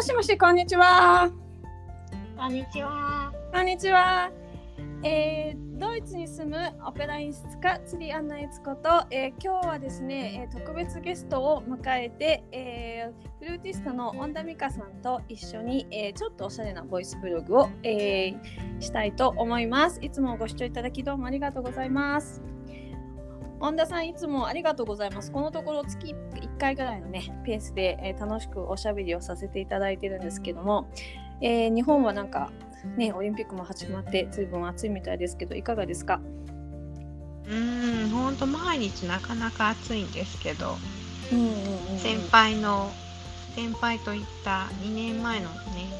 もしもし、こんにちは。こんにちは。こんにちは。ドイツに住むオペラ演出家釣りアンナ悦子と、今日はですね、特別ゲストを迎えて、フルーティストの恩田美香さんと一緒に、ちょっとおしゃれなボイスブログを、したいと思います。いつもご視聴いただきどうもありがとうございます。恩田さん、いつもありがとうございます。このところ月1回ぐらいのねペースで、楽しくおしゃべりをさせていただいてるんですけども、日本はなんかねオリンピックも始まって随分暑いみたいですけど、いかがですか？本当毎日なかなか暑いんですけど、先輩といった2年前のね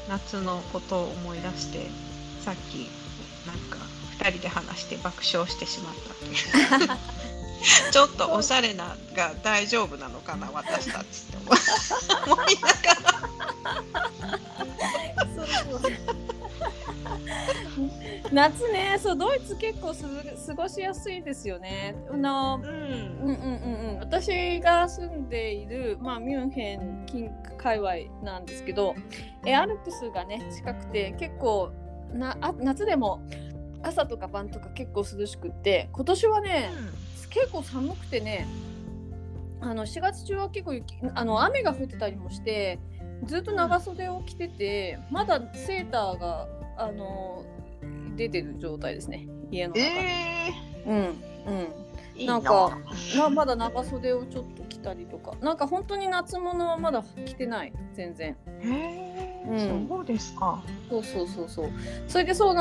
夏のことを思い出して、さっきなんか2人で話して爆笑してしまったというちょっとおしゃれなが大丈夫なのかな私たちって思いながら夏ね、そうドイツ結構過ごしやすいですよね。私が住んでいる、ミュンヘン近界隈なんですけど、アルプスがね近くて、結構夏でも朝とか晩とか結構涼しくって、今年はね、結構寒くてね、4月中は結構雨が降ってたりもして、ずっと長袖を着てて、まだセーターが出てる状態ですね、家の中で。いいな。なんかまだ長袖をちょっと着たりとか、なんか本当に夏物はまだ着てない、全然。そうですか。そう。それで暑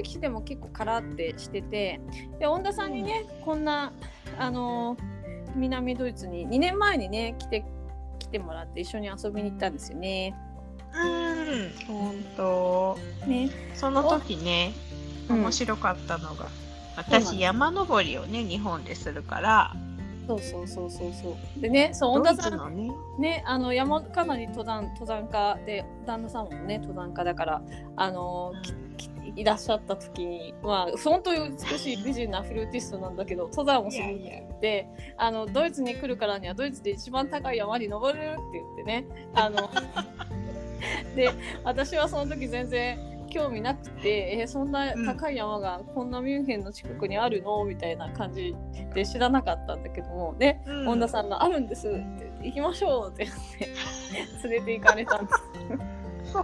い日でも結構カラってしてて、で恩田さんにね、こんな南ドイツに2年前にね来てもらって一緒に遊びに行ったんですよね。本当ね。その時ね、面白かったのが、私山登りをね日本でするから。そうでね、恩田さんね、かなり登山家で、旦那さんもね登山家だから、いらっしゃった時に、本当に美しい美人なフルーティストなんだけど、登山をするって言って、ドイツに来るからにはドイツで一番高い山に登るって言ってね、で私はその時全然興味なくて、そんな高い山がこんなミュンヘンの近くにあるのみたいな感じで知らなかったんだけども、ね、恩田さんがあるんですって行きましょうって言って連れて行かれたんです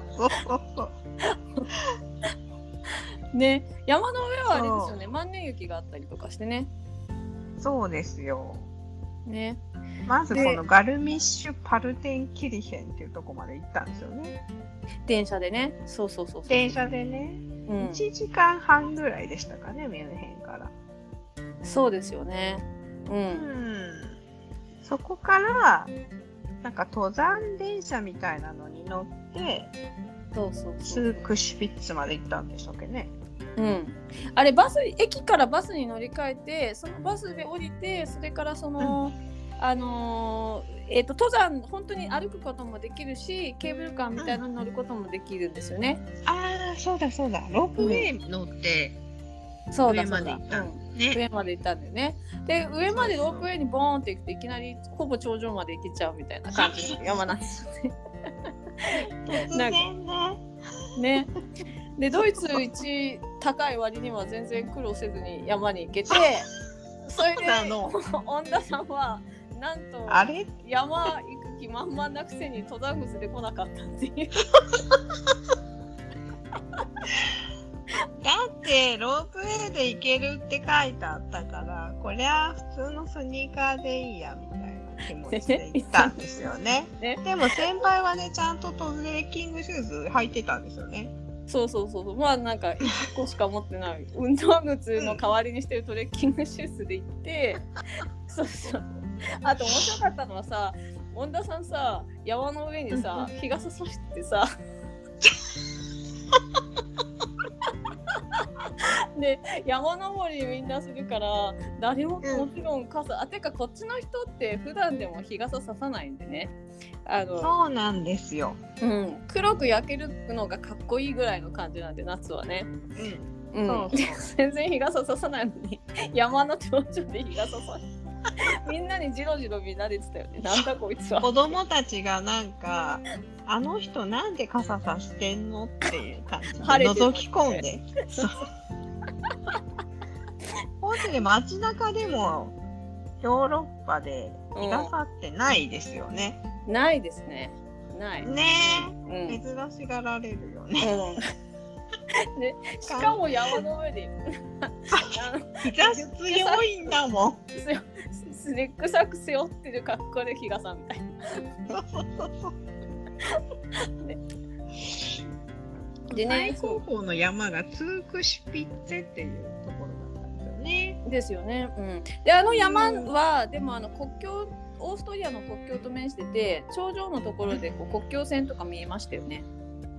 ね、山の上はあれですよね、万年雪があったりとかしてね。そうですよね。まずこのガルミッシュパルテンキリヘンっていうとこまで行ったんですよね、電車でね。そう電車でね、1時間半ぐらいでしたかね、ミュンヘンから。そうですよね。そこからなんか登山電車みたいなのに乗って、スークシュピッツまで行ったんでしたっけね。あれ駅からバスに乗り換えて、そのバスで降りて、それからその、登山本当に歩くこともできるし、ケーブルカーみたいなのに乗ることもできるんですよね。そうだロープウェイ乗って、上まで行ったね。上まで行ったんだよね。で上までロープウェイにボーンって行くと、いきなりほぼ頂上まで行けちゃうみたいな感じの山なんですよね。ね。でドイツ一高い割には全然苦労せずに山に行けて、それで恩田さんはなんと山行く気満々なくせに登山靴で来なかったっていうだってロープウェイで行けるって書いてあったから、こりゃ普通のスニーカーでいいやみたいな気持ちで行ったんですよね。でも先輩はね、ちゃんとトレッキングシューズ履いてたんですよね。そうなんか1個しか持ってない運動靴の代わりにしてるトレッキングシューズで行ってあと面白かったのはさ、恩田さんさ、山の上にさ日傘さしててさで山登りみんなするから誰ももちろん傘てかこっちの人って普段でも日傘ささないんでね、そうなんですよ、黒く焼けるのがかっこいいぐらいの感じなんで、夏はね、全然日傘ささないのに山の頂上で日傘さみんなにジロジロ見慣れてたよね。なんだこいつは。子供たちがなんかあの人なんで傘さしてんのっていう感じで覗き込んで。そう。本当に街中でもヨーロッパで日傘ってないですよね。ないですね。ない。ねえ、うん、珍しがられるよね。うんね、しかも山の上で日傘強いんだもん。リュックサック背負ってる格好で日傘みたいな。最高峰の山がツークシュピッツェっていうところだったんですよね。ですよね、うん、であの山は、うん、でもあの国境オーストリアの国境と面してて頂上のところでこう国境線とか見えましたよね。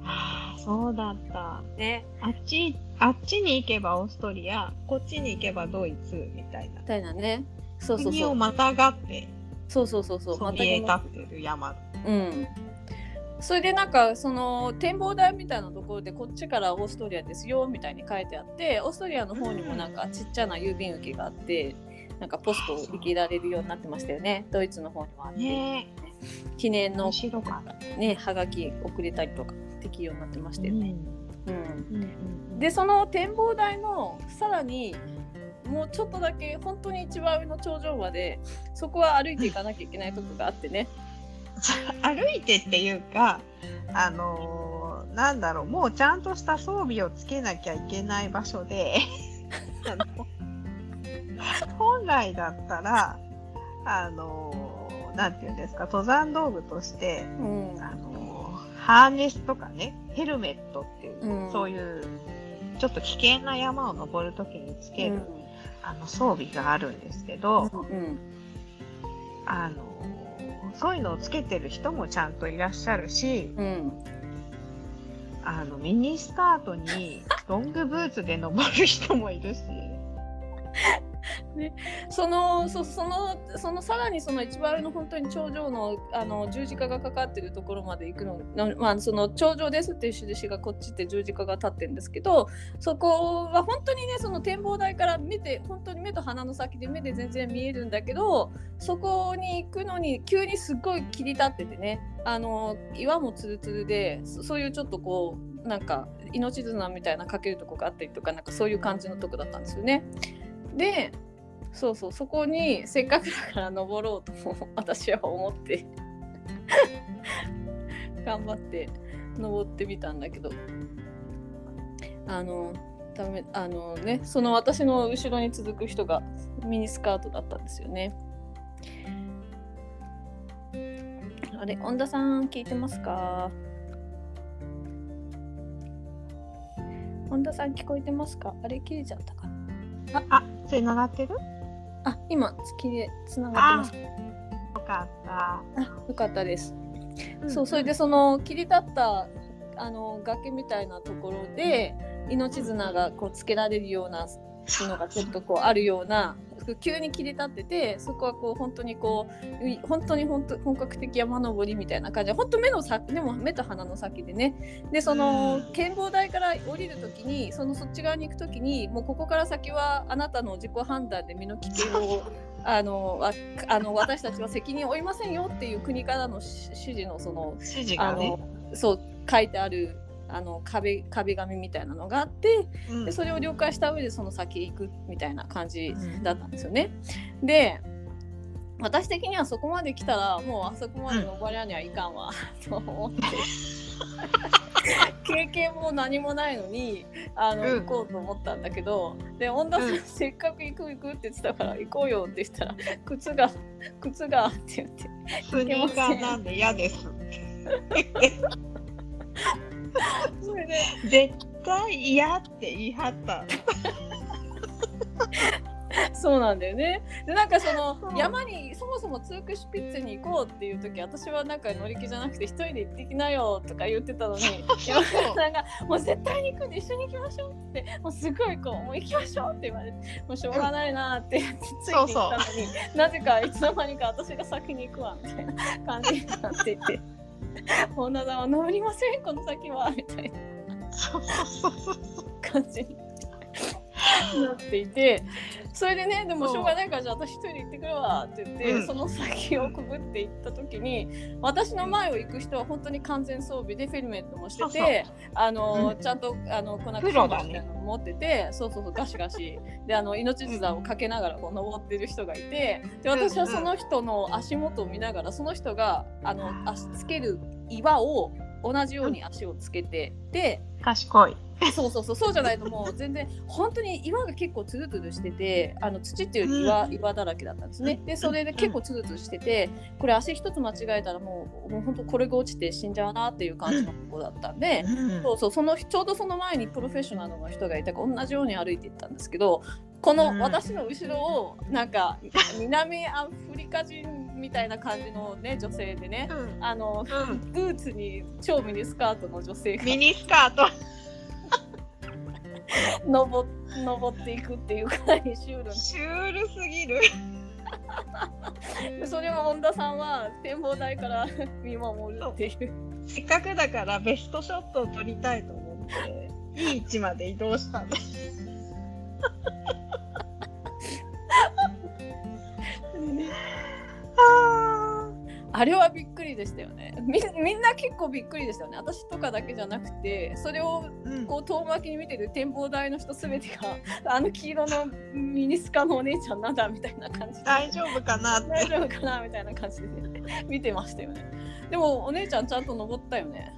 はあ、そうだった、ね、あっちに行けばオーストリア、こっちに行けばドイツみたいな。みたいなね。そうそうそう。国をまたがって、そう見えたっていう山。うん。それでなんかその展望台みたいなところでこっちからオーストリアですよみたいに書いてあって、オーストリアの方にもなんかちっちゃな郵便受けがあって、うん、なんかポストを行きられるようになってましたよね。ドイツの方にもあって。ね、記念のねはがき送れたりとか。適用になってましたよね、うんうんうん、でその展望台のさらにもうちょっとだけ本当に一番上の頂上までそこは歩いていかなきゃいけないとこがあってね歩いてっていうかなんだろう、もうちゃんとした装備をつけなきゃいけない場所で本来だったらなんていうんですか、登山道具として、うん、ハーネスとかね、ヘルメットっていう、うん、そういうちょっと危険な山を登るときにつける、うん、装備があるんですけど、うん、そういうのをつけてる人もちゃんといらっしゃるし、うん、ミニスカートにロングブーツで登る人もいるしね、そのさらにその一番上の本当に頂上の、十字架がかかってるところまで行くの、まあ、その頂上ですっていう印がこっちって十字架が立ってるんですけど、そこは本当にねその展望台から見て本当に目と鼻の先で目で全然見えるんだけど、そこに行くのに急にすごい切り立っててね、岩もツルツルでそういうちょっとこうなんか命綱みたいなかけるとこがあったりとか、なんかそういう感じのとこだったんですよね。でそうそこにせっかくだから登ろうとも私は思って頑張って登ってみたんだけど、ね、その私の後ろに続く人がミニスカートだったんですよね。あれ、恩田さん聞いてますか？恩田さん聞こえてますか？あれ切れちゃったかな。あ、つながってる？あ、今つながってます。よかった。よかったです。うん、そう、それでその切り立った崖みたいなところで命綱がこうつけられるようなのがちょっとこうあるような急に切り立ってて、そこはこう本当に本格的山登りみたいな感じで、本当目と鼻の先でね。でその展望台から降りるときにそっち側に行くときに、もうここから先はあなたの自己判断で身の危険を私たちは責任を負いませんよっていう国からの指示がね、そう書いてある壁紙みたいなのがあって、うん、でそれを了解した上でその先へ行くみたいな感じだったんですよね、うん、で私的にはそこまで来たらもうあそこまで登りにはいかんわ、うん、と思って経験も何もないのに行こうと思ったんだけど、で恩田さん、うん、せっかく行くって言ってたから行こうよって言ったら、靴がって言ってスニーカーなんで嫌ですそれで絶対嫌って言い張ったそうなんだよね。でなんかその山にそもそもツークシュピッツェに行こうっていう時、私はなんか乗り気じゃなくて一人で行ってきなよとか言ってたのに、山川さんがもう絶対に行くんで一緒に行きましょうってもうすごいこうもう行きましょうって言われて、もうしょうがないなーってついて行ったのに、そうなぜかいつの間にか私が先に行くわみたいな感じになっていて恩田さんは登りませんこの先はみたいな感じになっていて、それでね、でもしょうがないからじゃあ私一人行ってくるわって言って、うん、その先をくぐって行った時に私の前を行く人は本当に完全装備でフェルメットもしてて、ちゃんとこんな車みたいなの持ってて、そうガシガシで命綱をかけながらこう登ってる人がいて、で私はその人の足元を見ながら、その人が足つける岩を同じように足をつけてて、賢い。そうじゃないともう全然本当に岩が結構ツルツルしてて、土っていうより岩だらけだったんですね。でそれで結構ツルツルしてて、これ足一つ間違えたらもう本当これが落ちて死んじゃうなっていう感じの子だったんで、ちょうどその前にプロフェッショナルの人がいたから同じように歩いていったんですけど、この私の後ろをなんか南アフリカ人みたいな感じの、ね、女性でね、ブーツに超ミニスカートの女性がミニスカート登っていくっていうくらいシュールすぎるそれを本田さんは展望台から見守るっていう、せっかくだからベストショットを撮りたいと思っていい位置まで移動したんですあれはびっくりでしたよね。みんな結構びっくりでしたよね。私とかだけじゃなくて、それをこう遠巻きに見てる展望台の人すべてが黄色のミニスカのお姉ちゃんなんだみたいな感じで大丈夫かなみたいな感じで見てましたよね。でもお姉ちゃんちゃんと登ったよね。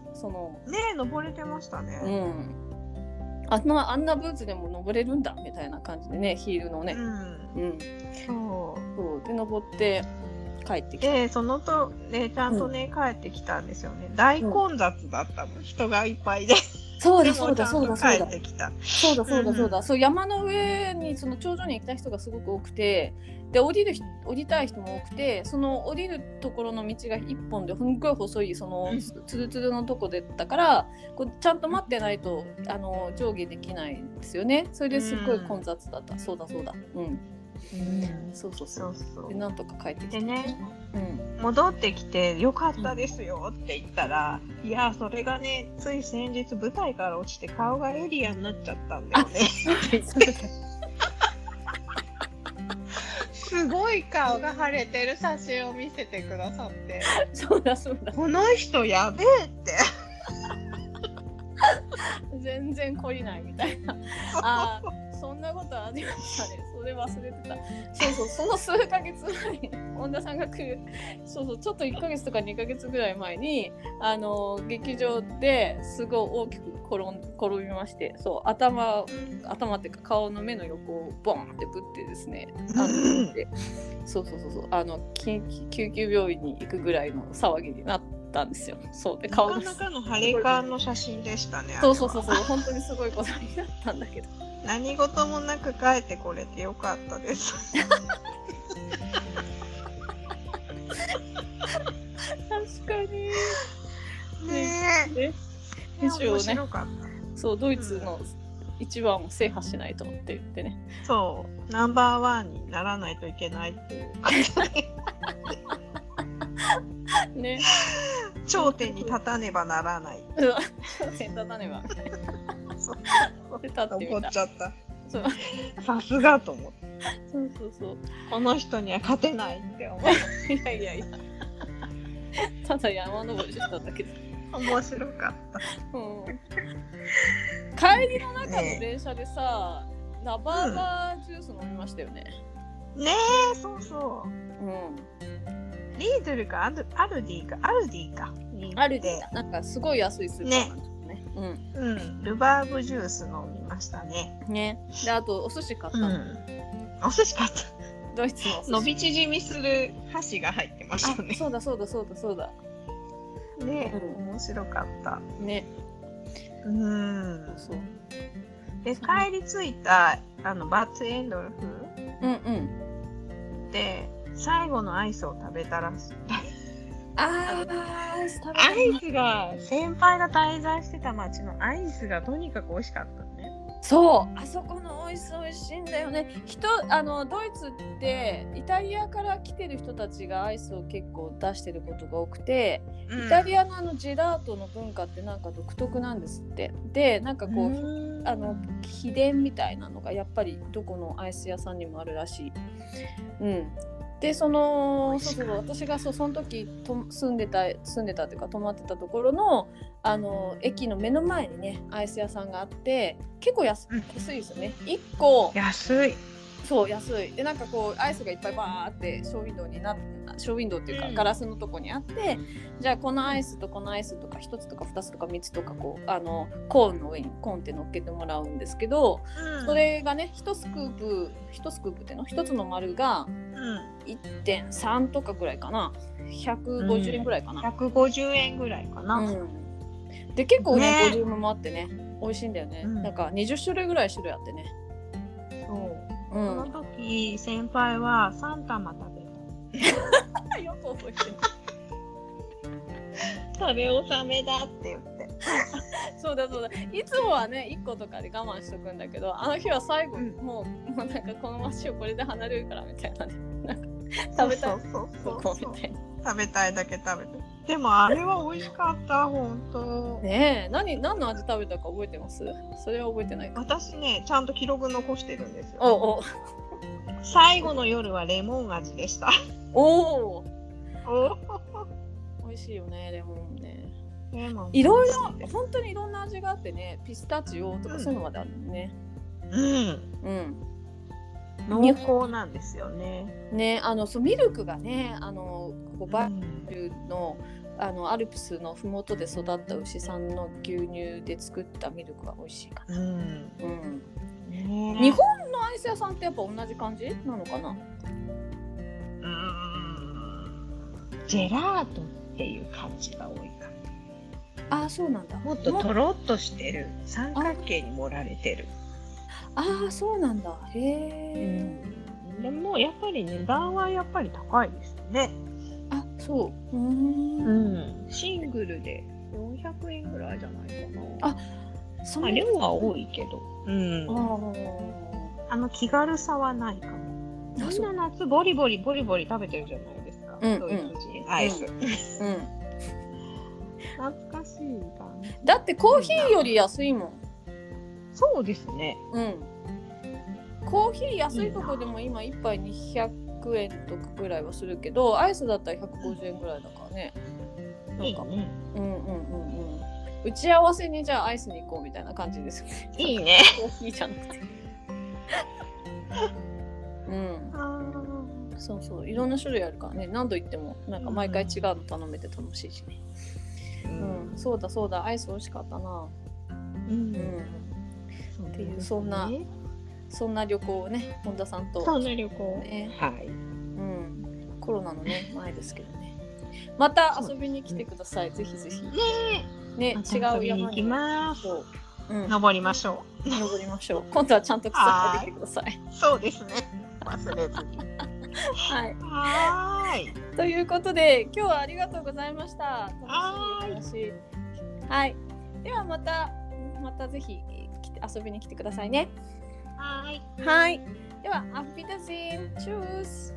登れてましたね。あんなブーツでも登れるんだみたいな感じでね、ヒールのね、そうで登って帰ってきた。でそのとね、ちゃんとね、帰ってきたんですよね。大混雑だったの、人がいっぱいで。そうだ。帰ってきた。そうだ。そう、山の上にその頂上に行った人がすごく多くて、で降りたい人も多くて、その降りるところの道が一本で、すんごい細いそのツルツルのとこでだから、こうちゃんと待ってないと上下できないんですよね。それですっごい混雑だった。そうだ。そうでなんとか帰ってきてね、戻ってきてよかったですよって言ったら、いやそれがね、つい先日舞台から落ちて顔がエイリアンになっちゃったんだよねすごい顔が腫れてる写真を見せてくださって、そうだこの人やべえって全然懲りないみたいなそんなことありましたね。それ忘れてた。その数ヶ月前に本田さんが来る、ちょっと1ヶ月とか2ヶ月ぐらい前に劇場ですごい大きく転びまして、頭っていうか顔の目の横をボンってぶってですね、救急病院に行くぐらいの騒ぎになってたんですよ。そうで顔がなかなかの晴れ感の写真でしたね。そう本当にすごいことになったんだけど何事もなく帰ってこれてよかったです確かにねえ、面白かった、ね、そうドイツの一番を制覇しないと思って言ってね、そうナンバーワンにならないといけないっていうね頂点に立たねばならない。頂点に立たねばみたいな。怒っちゃった。さすがと思って。そう。この人には勝てないって思う。いや。ただ山登りしただけで。面白かった。帰りの中の電車でさ、ラバーバージュース飲みましたよね。そう。リードルかアルディかなんかすごい安いスーパーなんですね。ルバーブジュース飲みましたね。であとお寿司買ったの、お寿司買ったドイツのお寿司伸び縮みする箸が入ってましたね。そうだね、面白かったね。そうで帰り着いたバッツエンドルフで最後のアイスを食べたらしい。アイスが先輩が滞在してた町のアイスがとにかく美味しかったね。そう、あそこのおいしい、おいしいんだよね。ドイツってイタリアから来てる人たちがアイスを結構出してることが多くて、イタリアのジェラートの文化ってなんか独特なんですって。で、なんかこう、秘伝みたいなのがやっぱりどこのアイス屋さんにもあるらしい。で、そう私がその時住んでたというか泊まってたところの、駅の目の前にねアイス屋さんがあって、結構安いですよね。1個安い、そう安いで、なんかこうアイスがいっぱいバーってショーウィンドウっていうか、ガラスのとこにあって、じゃあこのアイスとこのアイスとか1つとか2つとか3つとか、こうコーンの上にコーンって乗っけてもらうんですけど、それがね1スクープっていうの1つの丸が 1.3 とかぐらいかな、150円ぐらいかな、150円ぐらいかな、で結構ねボリュームもあってね、美味しいんだよね。なんか20種類ぐらい種類あってね。その時先輩は3玉食べたよく覚えてる食べ納めだって言ってそうだいつもはね1個とかで我慢しとくんだけど、あの日は最後、もうなんかこの街をこれで離れるからみたいなね食べたい、食べたいだけ食べて。でもあれは美味しかった本当ねえ。何の味食べたか覚えてます？それは覚えてない。私ねちゃんと記録残してるんですよ。最後の夜はレモン味でした。美味しいよねレモンね。いろいろ本当にいろんな味があってね、ピスタチオとかそういうのまであるね。濃厚なんですよね。ね、ミルクがね、バイルの、アルプスのふもとで育った牛さんの牛乳で作ったミルクが美味しいかな。日本のアイス屋さんってやっぱ同じ感じなのかな。ジェラートっていう感じが多いかな。あ、そうなんだ。もっととろっとしてる、三角形に盛られてる。あ、そうなんだ。へえ、でもやっぱり値段はやっぱり高いですね。あ、そう。シングルで400円ぐらいじゃないかな。あ、その量は多いけど。気軽さはないかな。みんな夏ボリボリ食べてるじゃないですか。ドイツ人アイス。懐かしい感じ。だってコーヒーより安いもん。そうですね。コーヒー安いとこでも今1杯200円とかぐらいはするけど、アイスだったら150円ぐらいだからね。なんか、打ち合わせにじゃあアイスに行こうみたいな感じですよね。いいね。コーヒーじゃなくて。そういろんな種類あるからね。何度行ってもなんか毎回違うの頼めて楽しいしね。そうだアイス美味しかったな。っていう、そんな旅行をね、本田さんと、そんな旅行、コロナのね前ですけどね、また遊びに来てください、ぜひぜひね、違う山に行きます。登りましょう。今度はちゃんと靴を履いてきてください。そうですね、忘れずに。はい、ということで今日はありがとうございました。楽しい話。ではまたぜひ遊びに来てくださいね。はい。では、アフビダゼン、チュース。